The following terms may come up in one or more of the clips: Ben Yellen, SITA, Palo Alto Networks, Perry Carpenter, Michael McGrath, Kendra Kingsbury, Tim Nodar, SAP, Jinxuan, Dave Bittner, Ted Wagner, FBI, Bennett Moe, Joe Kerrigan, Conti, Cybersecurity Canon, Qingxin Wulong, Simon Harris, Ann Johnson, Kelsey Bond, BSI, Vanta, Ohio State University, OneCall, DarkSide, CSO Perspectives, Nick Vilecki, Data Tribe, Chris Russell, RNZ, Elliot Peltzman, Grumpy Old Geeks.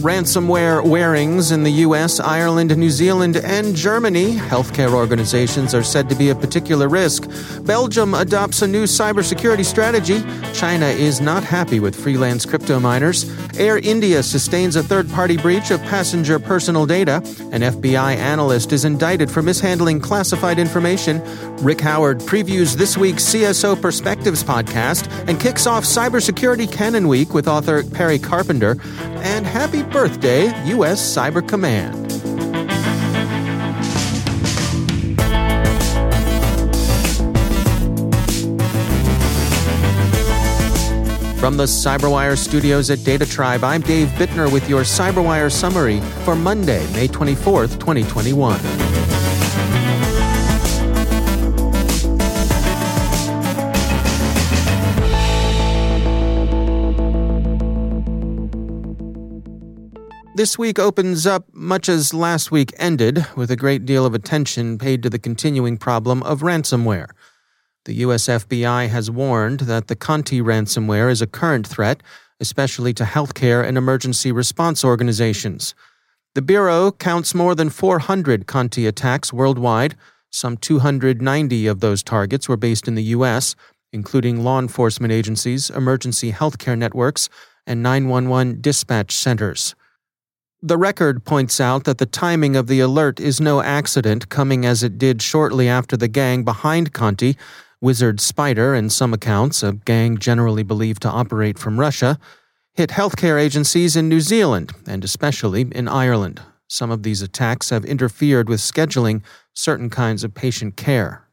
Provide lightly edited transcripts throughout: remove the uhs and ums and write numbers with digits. Ransomware warnings in the U.S., Ireland, New Zealand, and Germany. Healthcare organizations are said to be a particular risk. Belgium adopts a new cybersecurity strategy. China is not happy with freelance crypto miners. Air India sustains a third-party breach of passenger personal data. An FBI analyst is indicted for mishandling classified information. Rick Howard previews this week's CSO Perspectives podcast and kicks off Cybersecurity Canon Week with author Perry Carpenter. And happy birthday, U.S. Cyber Command. From the CyberWire studios at Data Tribe, I'm Dave Bittner with your CyberWire summary for Monday, May 24th, 2021. This week opens up much as last week ended, with a great deal of attention paid to the continuing problem of ransomware. The U.S. FBI has warned that the Conti ransomware is a current threat, especially to healthcare and emergency response organizations. The Bureau counts more than 400 Conti attacks worldwide. Some 290 of those targets were based in the U.S., including law enforcement agencies, emergency healthcare networks, and 911 dispatch centers. The record points out that the timing of the alert is no accident, coming as it did shortly after the gang behind Conti, Wizard Spider in some accounts, a gang generally believed to operate from Russia, hit healthcare agencies in New Zealand, and especially in Ireland. Some of these attacks have interfered with scheduling certain kinds of patient care.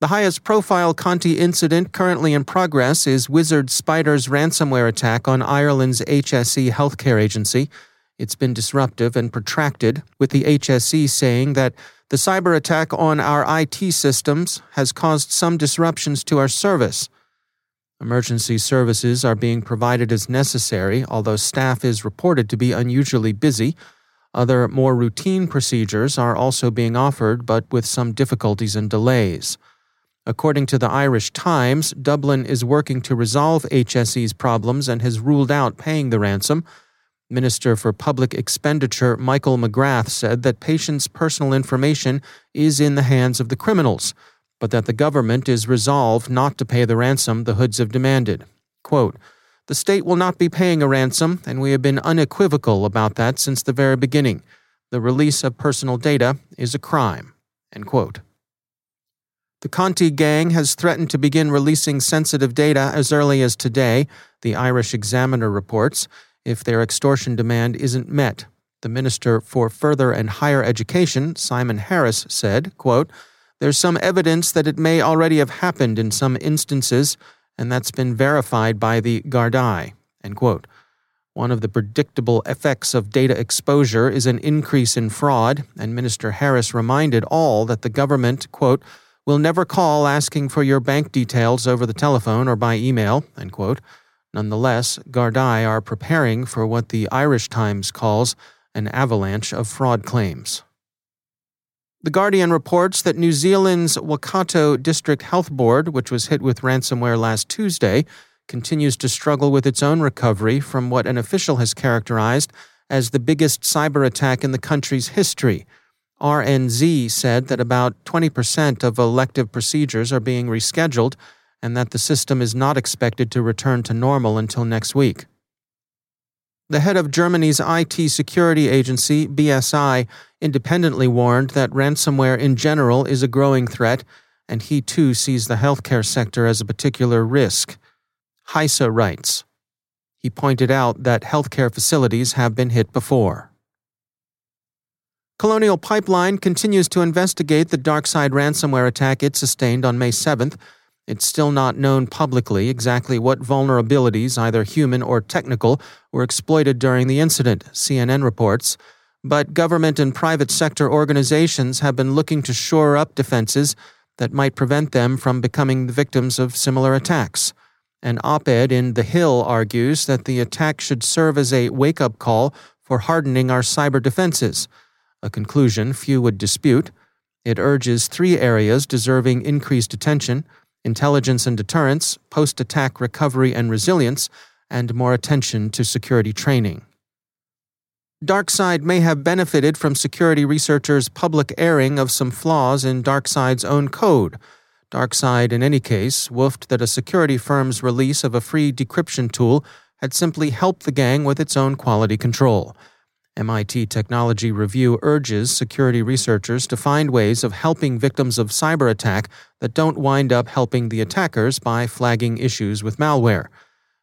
The highest-profile Conti incident currently in progress is Wizard Spider's ransomware attack on Ireland's HSE healthcare agency. It's been disruptive and protracted, with the HSE saying that the cyber attack on our IT systems has caused some disruptions to our service. Emergency services are being provided as necessary, although staff is reported to be unusually busy. Other, more routine procedures are also being offered, but with some difficulties and delays. According to the Irish Times, Dublin is working to resolve HSE's problems and has ruled out paying the ransom. Minister for Public Expenditure Michael McGrath said that patients' personal information is in the hands of the criminals, but that the government is resolved not to pay the ransom the hoods have demanded. Quote, "The state will not be paying a ransom, and we have been unequivocal about that since the very beginning. The release of personal data is a crime." End quote. The Conti gang has threatened to begin releasing sensitive data as early as today, the Irish Examiner reports, if their extortion demand isn't met. The Minister for Further and Higher Education, Simon Harris, said, quote, "There's some evidence that it may already have happened in some instances, and that's been verified by the Gardai," end quote. One of the predictable effects of data exposure is an increase in fraud, and Minister Harris reminded all that the government, quote, "We'll never call asking for your bank details over the telephone or by email," end quote. Nonetheless, Gardai are preparing for what the Irish Times calls an avalanche of fraud claims. The Guardian reports that New Zealand's Waikato District Health Board, which was hit with ransomware last Tuesday, continues to struggle with its own recovery from what an official has characterized as the biggest cyber attack in the country's history. RNZ said that about 20% of elective procedures are being rescheduled and that the system is not expected to return to normal until next week. the head of Germany's IT security agency, BSI, independently warned that ransomware in general is a growing threat, and he too sees the healthcare sector as a particular risk. HISA writes. He pointed out that healthcare facilities have been hit before. Colonial Pipeline continues to investigate the DarkSide ransomware attack it sustained on May 7th. It's still not known publicly exactly what vulnerabilities, either human or technical, were exploited during the incident, CNN reports. But government and private sector organizations have been looking to shore up defenses that might prevent them from becoming the victims of similar attacks. An op-ed in The Hill argues that the attack should serve as a wake-up call for hardening our cyber defenses, a conclusion few would dispute. It urges three areas deserving increased attention: intelligence and deterrence, post-attack recovery and resilience, and more attention to security training. DarkSide may have benefited from security researchers' public airing of some flaws in DarkSide's own code. DarkSide, in any case, woofed that a security firm's release of a free decryption tool had simply helped the gang with its own quality control. MIT Technology Review urges security researchers to find ways of helping victims of cyber attack that don't wind up helping the attackers by flagging issues with malware.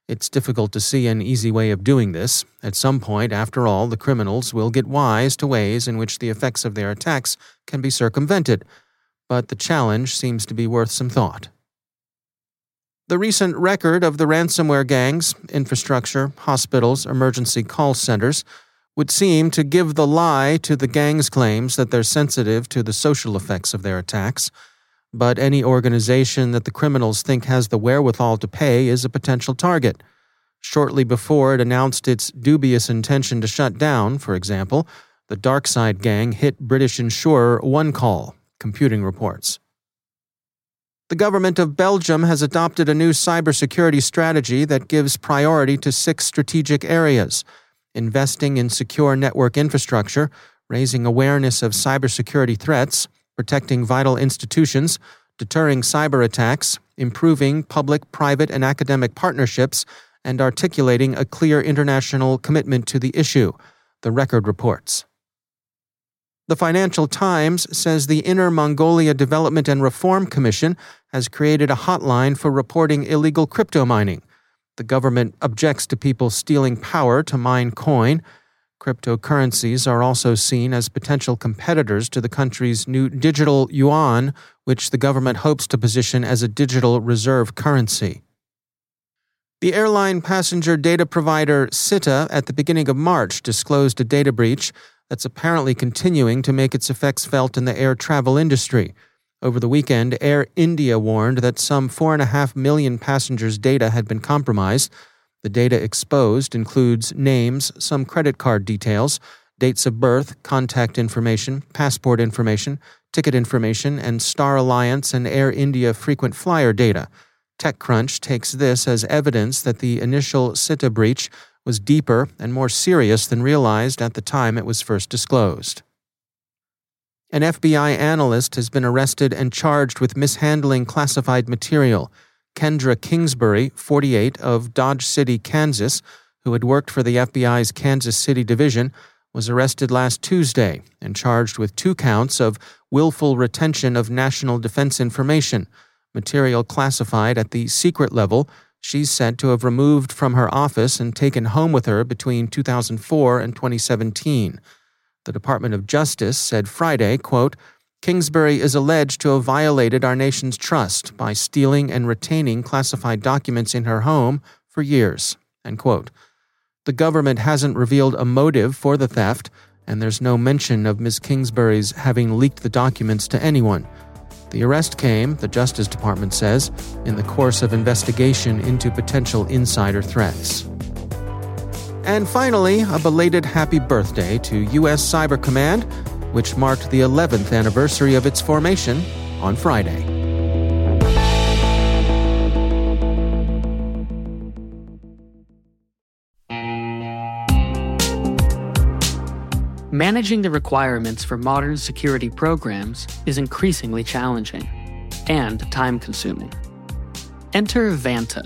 It's difficult to see an easy way of doing this. At some point, after all, the criminals will get wise to ways in which the effects of their attacks can be circumvented, but the challenge seems to be worth some thought. The recent record of the ransomware gangs, infrastructure, hospitals, emergency call centers, would seem to give the lie to the gang's claims that they're sensitive to the social effects of their attacks, but any organization that the criminals think has the wherewithal to pay is a potential target. Shortly before it announced its dubious intention to shut down, for example, the DarkSide gang hit British insurer OneCall, computing reports. The government of Belgium has adopted a new cybersecurity strategy that gives priority to 6 strategic areas: investing in secure network infrastructure, raising awareness of cybersecurity threats, protecting vital institutions, deterring cyber attacks, improving public, private, and academic partnerships, and articulating a clear international commitment to the issue, the record reports. The Financial Times says the Inner Mongolia Development and Reform Commission has created a hotline for reporting illegal crypto mining. The government objects to people stealing power to mine coin. Cryptocurrencies are also seen as potential competitors to the country's new digital yuan, which the government hopes to position as a digital reserve currency. The airline passenger data provider SITA at the beginning of March disclosed a data breach that's apparently continuing to make its effects felt in the air travel industry. Over the weekend, Air India warned that some 4.5 million passengers' data had been compromised. The data exposed includes names, some credit card details, dates of birth, contact information, passport information, ticket information, and Star Alliance and Air India frequent flyer data. TechCrunch takes this as evidence that the initial SITA breach was deeper and more serious than realized at the time it was first disclosed. An FBI analyst has been arrested and charged with mishandling classified material. Kendra Kingsbury, 48, of Dodge City, Kansas, who had worked for the FBI's Kansas City division, was arrested last Tuesday and charged with 2 counts of willful retention of national defense information, material classified at the secret level she's said to have removed from her office and taken home with her between 2004 and 2017. The Department of Justice said Friday, quote, "Kingsbury is alleged to have violated our nation's trust by stealing and retaining classified documents in her home for years," end quote. The government hasn't revealed a motive for the theft, and there's no mention of Ms. Kingsbury's having leaked the documents to anyone. The arrest came, the Justice Department says, in the course of investigation into potential insider threats. And finally, a belated happy birthday to U.S. Cyber Command, which marked the 11th anniversary of its formation on Friday. Managing the requirements for modern security programs is increasingly challenging and time-consuming. Enter Vanta,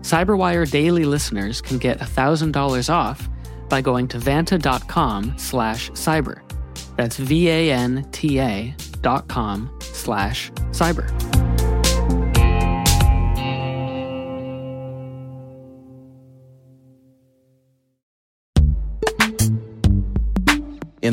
CyberWire Daily listeners can get $1,000 off by going to vanta.com/cyber. That's vanta.com/cyber. In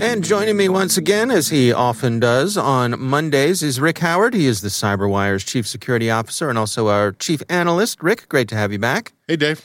And joining me once again, as he often does on Mondays, is Rick Howard. He is the CyberWire's Chief Security Officer and also our Chief Analyst. Rick, great to have you back. Hey, Dave.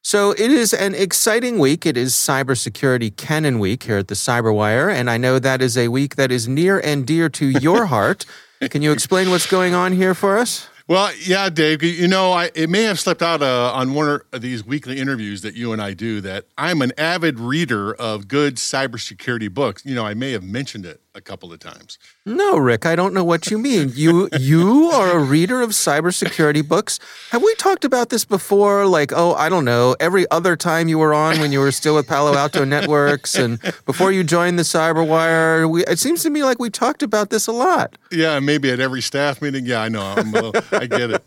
So it is an exciting week. It is Cybersecurity Canon Week here at the CyberWire, and I know that is a week that is near and dear to your heart. Can you explain what's going on here for us? Well, yeah, Dave, you know, it may have slipped out on one of these weekly interviews that you and I do that I'm an avid reader of good cybersecurity books. You know, I may have mentioned it a couple of times. No, Rick, I don't know what you mean. You are a reader of cybersecurity books. Have we talked about this before? Like, oh, I don't know, every other time you were on when you were still with Palo Alto Networks and before you joined the CyberWire, it seems to me like we talked about this a lot. Yeah, maybe at every staff meeting. Yeah, I know. I get it.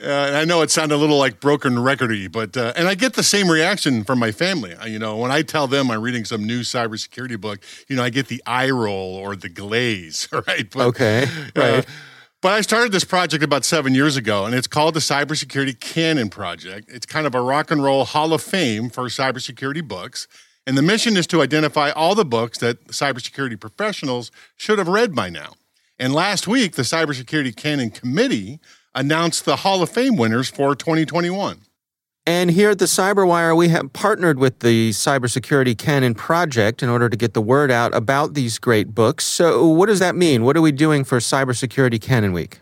And I know it sounded a little like broken record-y, but, and I get the same reaction from my family. You know, when I tell them I'm reading some new cybersecurity book, you know, I get the eye roll or the glaze, right? But, okay, right. But I started this project about 7 years ago, and it's called the Cybersecurity Canon Project. It's kind of a rock and roll hall of fame for cybersecurity books. And the mission is to identify all the books that cybersecurity professionals should have read by now. And last week, the Cybersecurity Canon Committee announced the Hall of Fame winners for 2021. And here at the CyberWire, we have partnered with the Cybersecurity Canon Project in order to get the word out about these great books. So what does that mean? What are we doing for Cybersecurity Canon Week?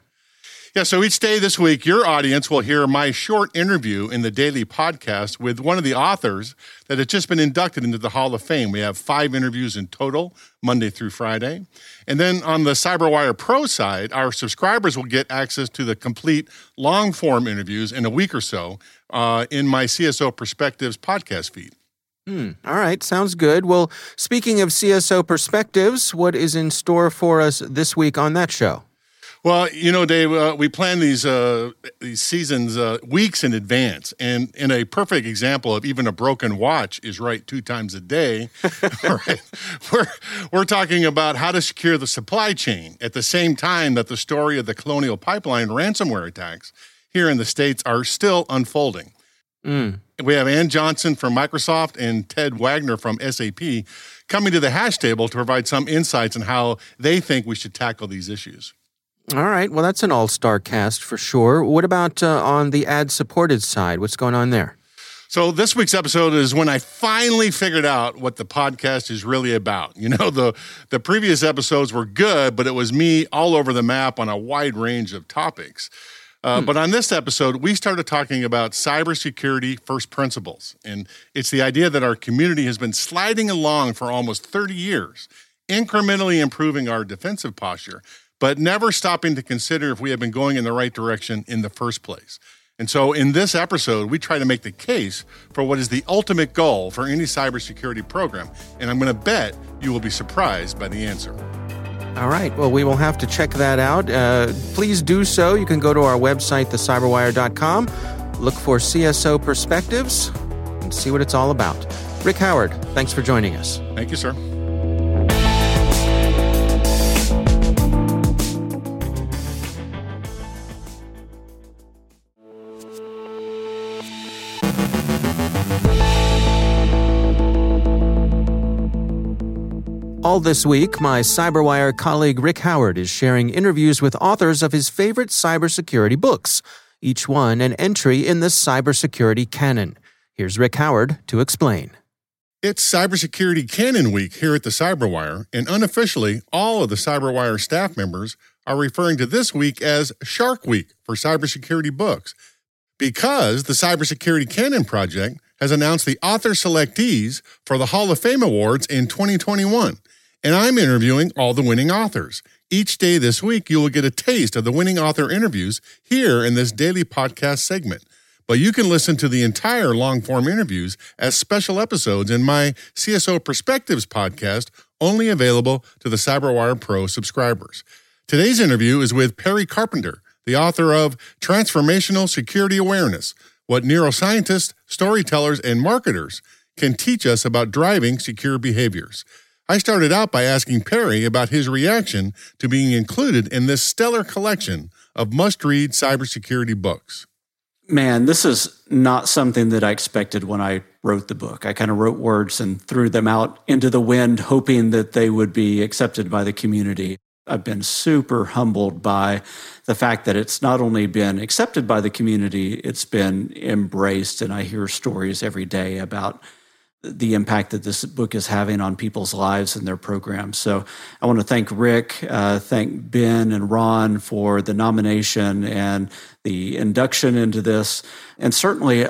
Yeah, so each day this week, your audience will hear my short interview in the daily podcast with one of the authors that has just been inducted into the Hall of Fame. We have 5 interviews in total, Monday through Friday. And then on the CyberWire Pro side, our subscribers will get access to the complete long-form interviews in a week or so, in my CSO Perspectives podcast feed. All right, sounds good. Well, speaking of CSO Perspectives, what is in store for us this week on that show? Well, you know, Dave, we plan these seasons weeks in advance, and a perfect example of even a broken watch is right 2 times a day. Right? We're talking about how to secure the supply chain at the same time that the story of the Colonial Pipeline ransomware attacks here in the States are still unfolding. We have Ann Johnson from Microsoft and Ted Wagner from SAP coming to the hash table to provide some insights on how they think we should tackle these issues. All right. Well, that's an all-star cast for sure. What about on the ad-supported side? What's going on there? So this week's episode is when I finally figured out what the podcast is really about. You know, the previous episodes were good, but it was me all over the map on a wide range of topics. But on this episode, we started talking about cybersecurity first principles. And it's the idea that our community has been sliding along for almost 30 years, incrementally improving our defensive posture, but never stopping to consider if we have been going in the right direction in the first place. And so in this episode, we try to make the case for what is the ultimate goal for any cybersecurity program. And I'm going to bet you will be surprised by the answer. All right. Well, we will have to check that out. Please do so. You can go to our website, thecyberwire.com, look for CSO Perspectives, and see what it's all about. Rick Howard, thanks for joining us. Thank you, sir. All this week, my CyberWire colleague Rick Howard is sharing interviews with authors of his favorite cybersecurity books, each one an entry in the Cybersecurity Canon. Here's Rick Howard to explain. It's Cybersecurity Canon Week here at the CyberWire, and unofficially, all of the CyberWire staff members are referring to this week as Shark Week for cybersecurity books, because the Cybersecurity Canon Project has announced the author selectees for the Hall of Fame Awards in 2021. And I'm interviewing all the winning authors. Each day this week, you will get a taste of the winning author interviews here in this daily podcast segment. But you can listen to the entire long-form interviews as special episodes in my CSO Perspectives podcast, only available to the CyberWire Pro subscribers. Today's interview is with Perry Carpenter, the author of Transformational Security Awareness: What Neuroscientists, Storytellers, and Marketers Can Teach Us About Driving Secure Behaviors. I started out by asking Perry about his reaction to being included in this stellar collection of must-read cybersecurity books. Man, this is not something that I expected when I wrote the book. I kind of wrote words and threw them out into the wind, hoping that they would be accepted by the community. I've been super humbled by the fact that it's not only been accepted by the community, it's been embraced. And I hear stories every day about the impact that this book is having on people's lives and their programs. So I want to thank Rick, thank Ben and Ron for the nomination and the induction into this. And certainly,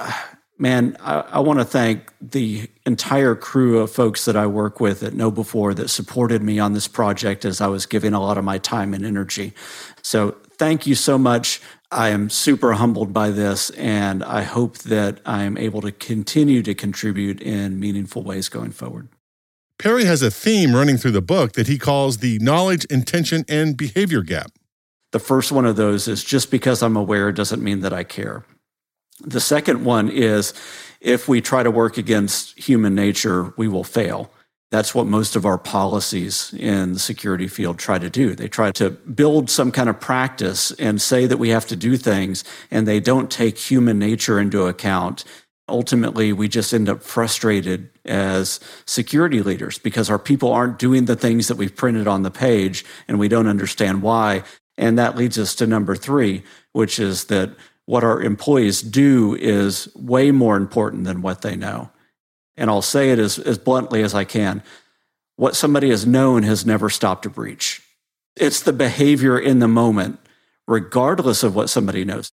man, I want to thank the entire crew of folks that I work with at KnowBe4 that supported me on this project as I was giving a lot of my time and energy. So thank you so much. I am super humbled by this, and I hope that I am able to continue to contribute in meaningful ways going forward. Perry has a theme running through the book that he calls the knowledge, intention, and behavior gap. The first one of those is just because I'm aware doesn't mean that I care. The second one is, if we try to work against human nature, we will fail. That's what most of our policies in the security field try to do. They try to build some kind of practice and say that we have to do things, and they don't take human nature into account. Ultimately, we just end up frustrated as security leaders because our people aren't doing the things that we've printed on the page, and we don't understand why. And that leads us to number three, which is that what our employees do is way more important than what they know. And I'll say it as bluntly as I can. What somebody has known has never stopped a breach. It's the behavior in the moment, regardless of what somebody knows.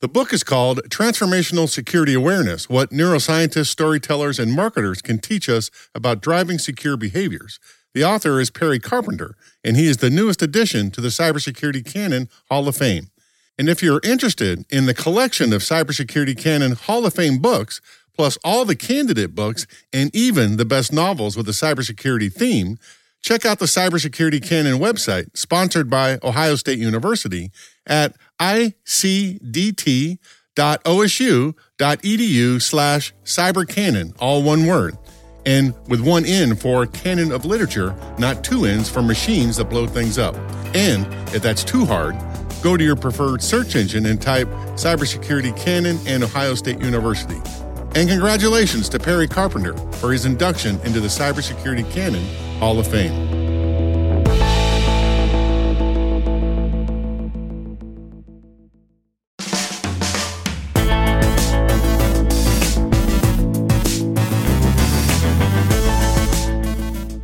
The book is called Transformational Security Awareness: What Neuroscientists, Storytellers, and Marketers Can Teach Us About Driving Secure Behaviors. The author is Perry Carpenter, and he is the newest addition to the Cybersecurity Canon Hall of Fame. And if you're interested in the collection of Cybersecurity Canon Hall of Fame books, plus all the candidate books and even the best novels with a cybersecurity theme, check out the Cybersecurity Canon website, sponsored by Ohio State University, at icdt.osu.edu/cybercanon, all one word, and with one N for canon of literature, not two N's for machines that blow things up. And if that's too hard, go to your preferred search engine and type Cybersecurity Canon and Ohio State University. And congratulations to Perry Carpenter for his induction into the Cybersecurity Canon Hall of Fame.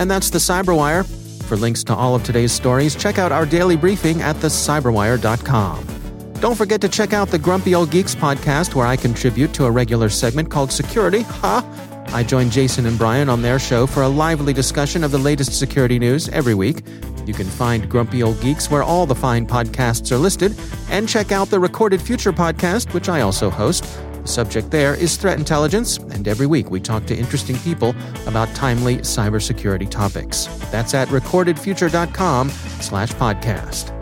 And that's the Cyberwire. For links to all of today's stories, check out our daily briefing at thecyberwire.com. Don't forget to check out the Grumpy Old Geeks podcast, where I contribute to a regular segment called Security. I join Jason and Brian on their show for a lively discussion of the latest security news every week. You can find Grumpy Old Geeks where all the fine podcasts are listed, and check out the Recorded Future podcast, which I also host. The subject there is threat intelligence, and every week we talk to interesting people about timely cybersecurity topics. That's at recordedfuture.com/podcast.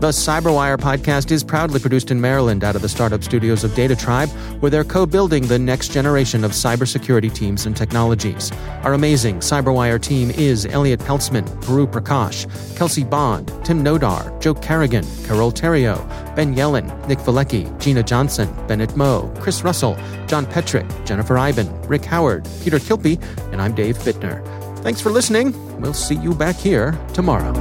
The Cyberwire podcast is proudly produced in Maryland out of the startup studios of Data Tribe, where they're co-building the next generation of cybersecurity teams and technologies. Our amazing Cyberwire team is Elliot Peltzman, Guru Prakash, Kelsey Bond, Tim Nodar, Joe Kerrigan, Carol Terrio, Ben Yellen, Nick Vilecki, Gina Johnson, Bennett Moe, Chris Russell, John Petrick, Jennifer Iben, Rick Howard, Peter Kilpie, and I'm Dave Bittner. Thanks for listening. We'll see you back here tomorrow.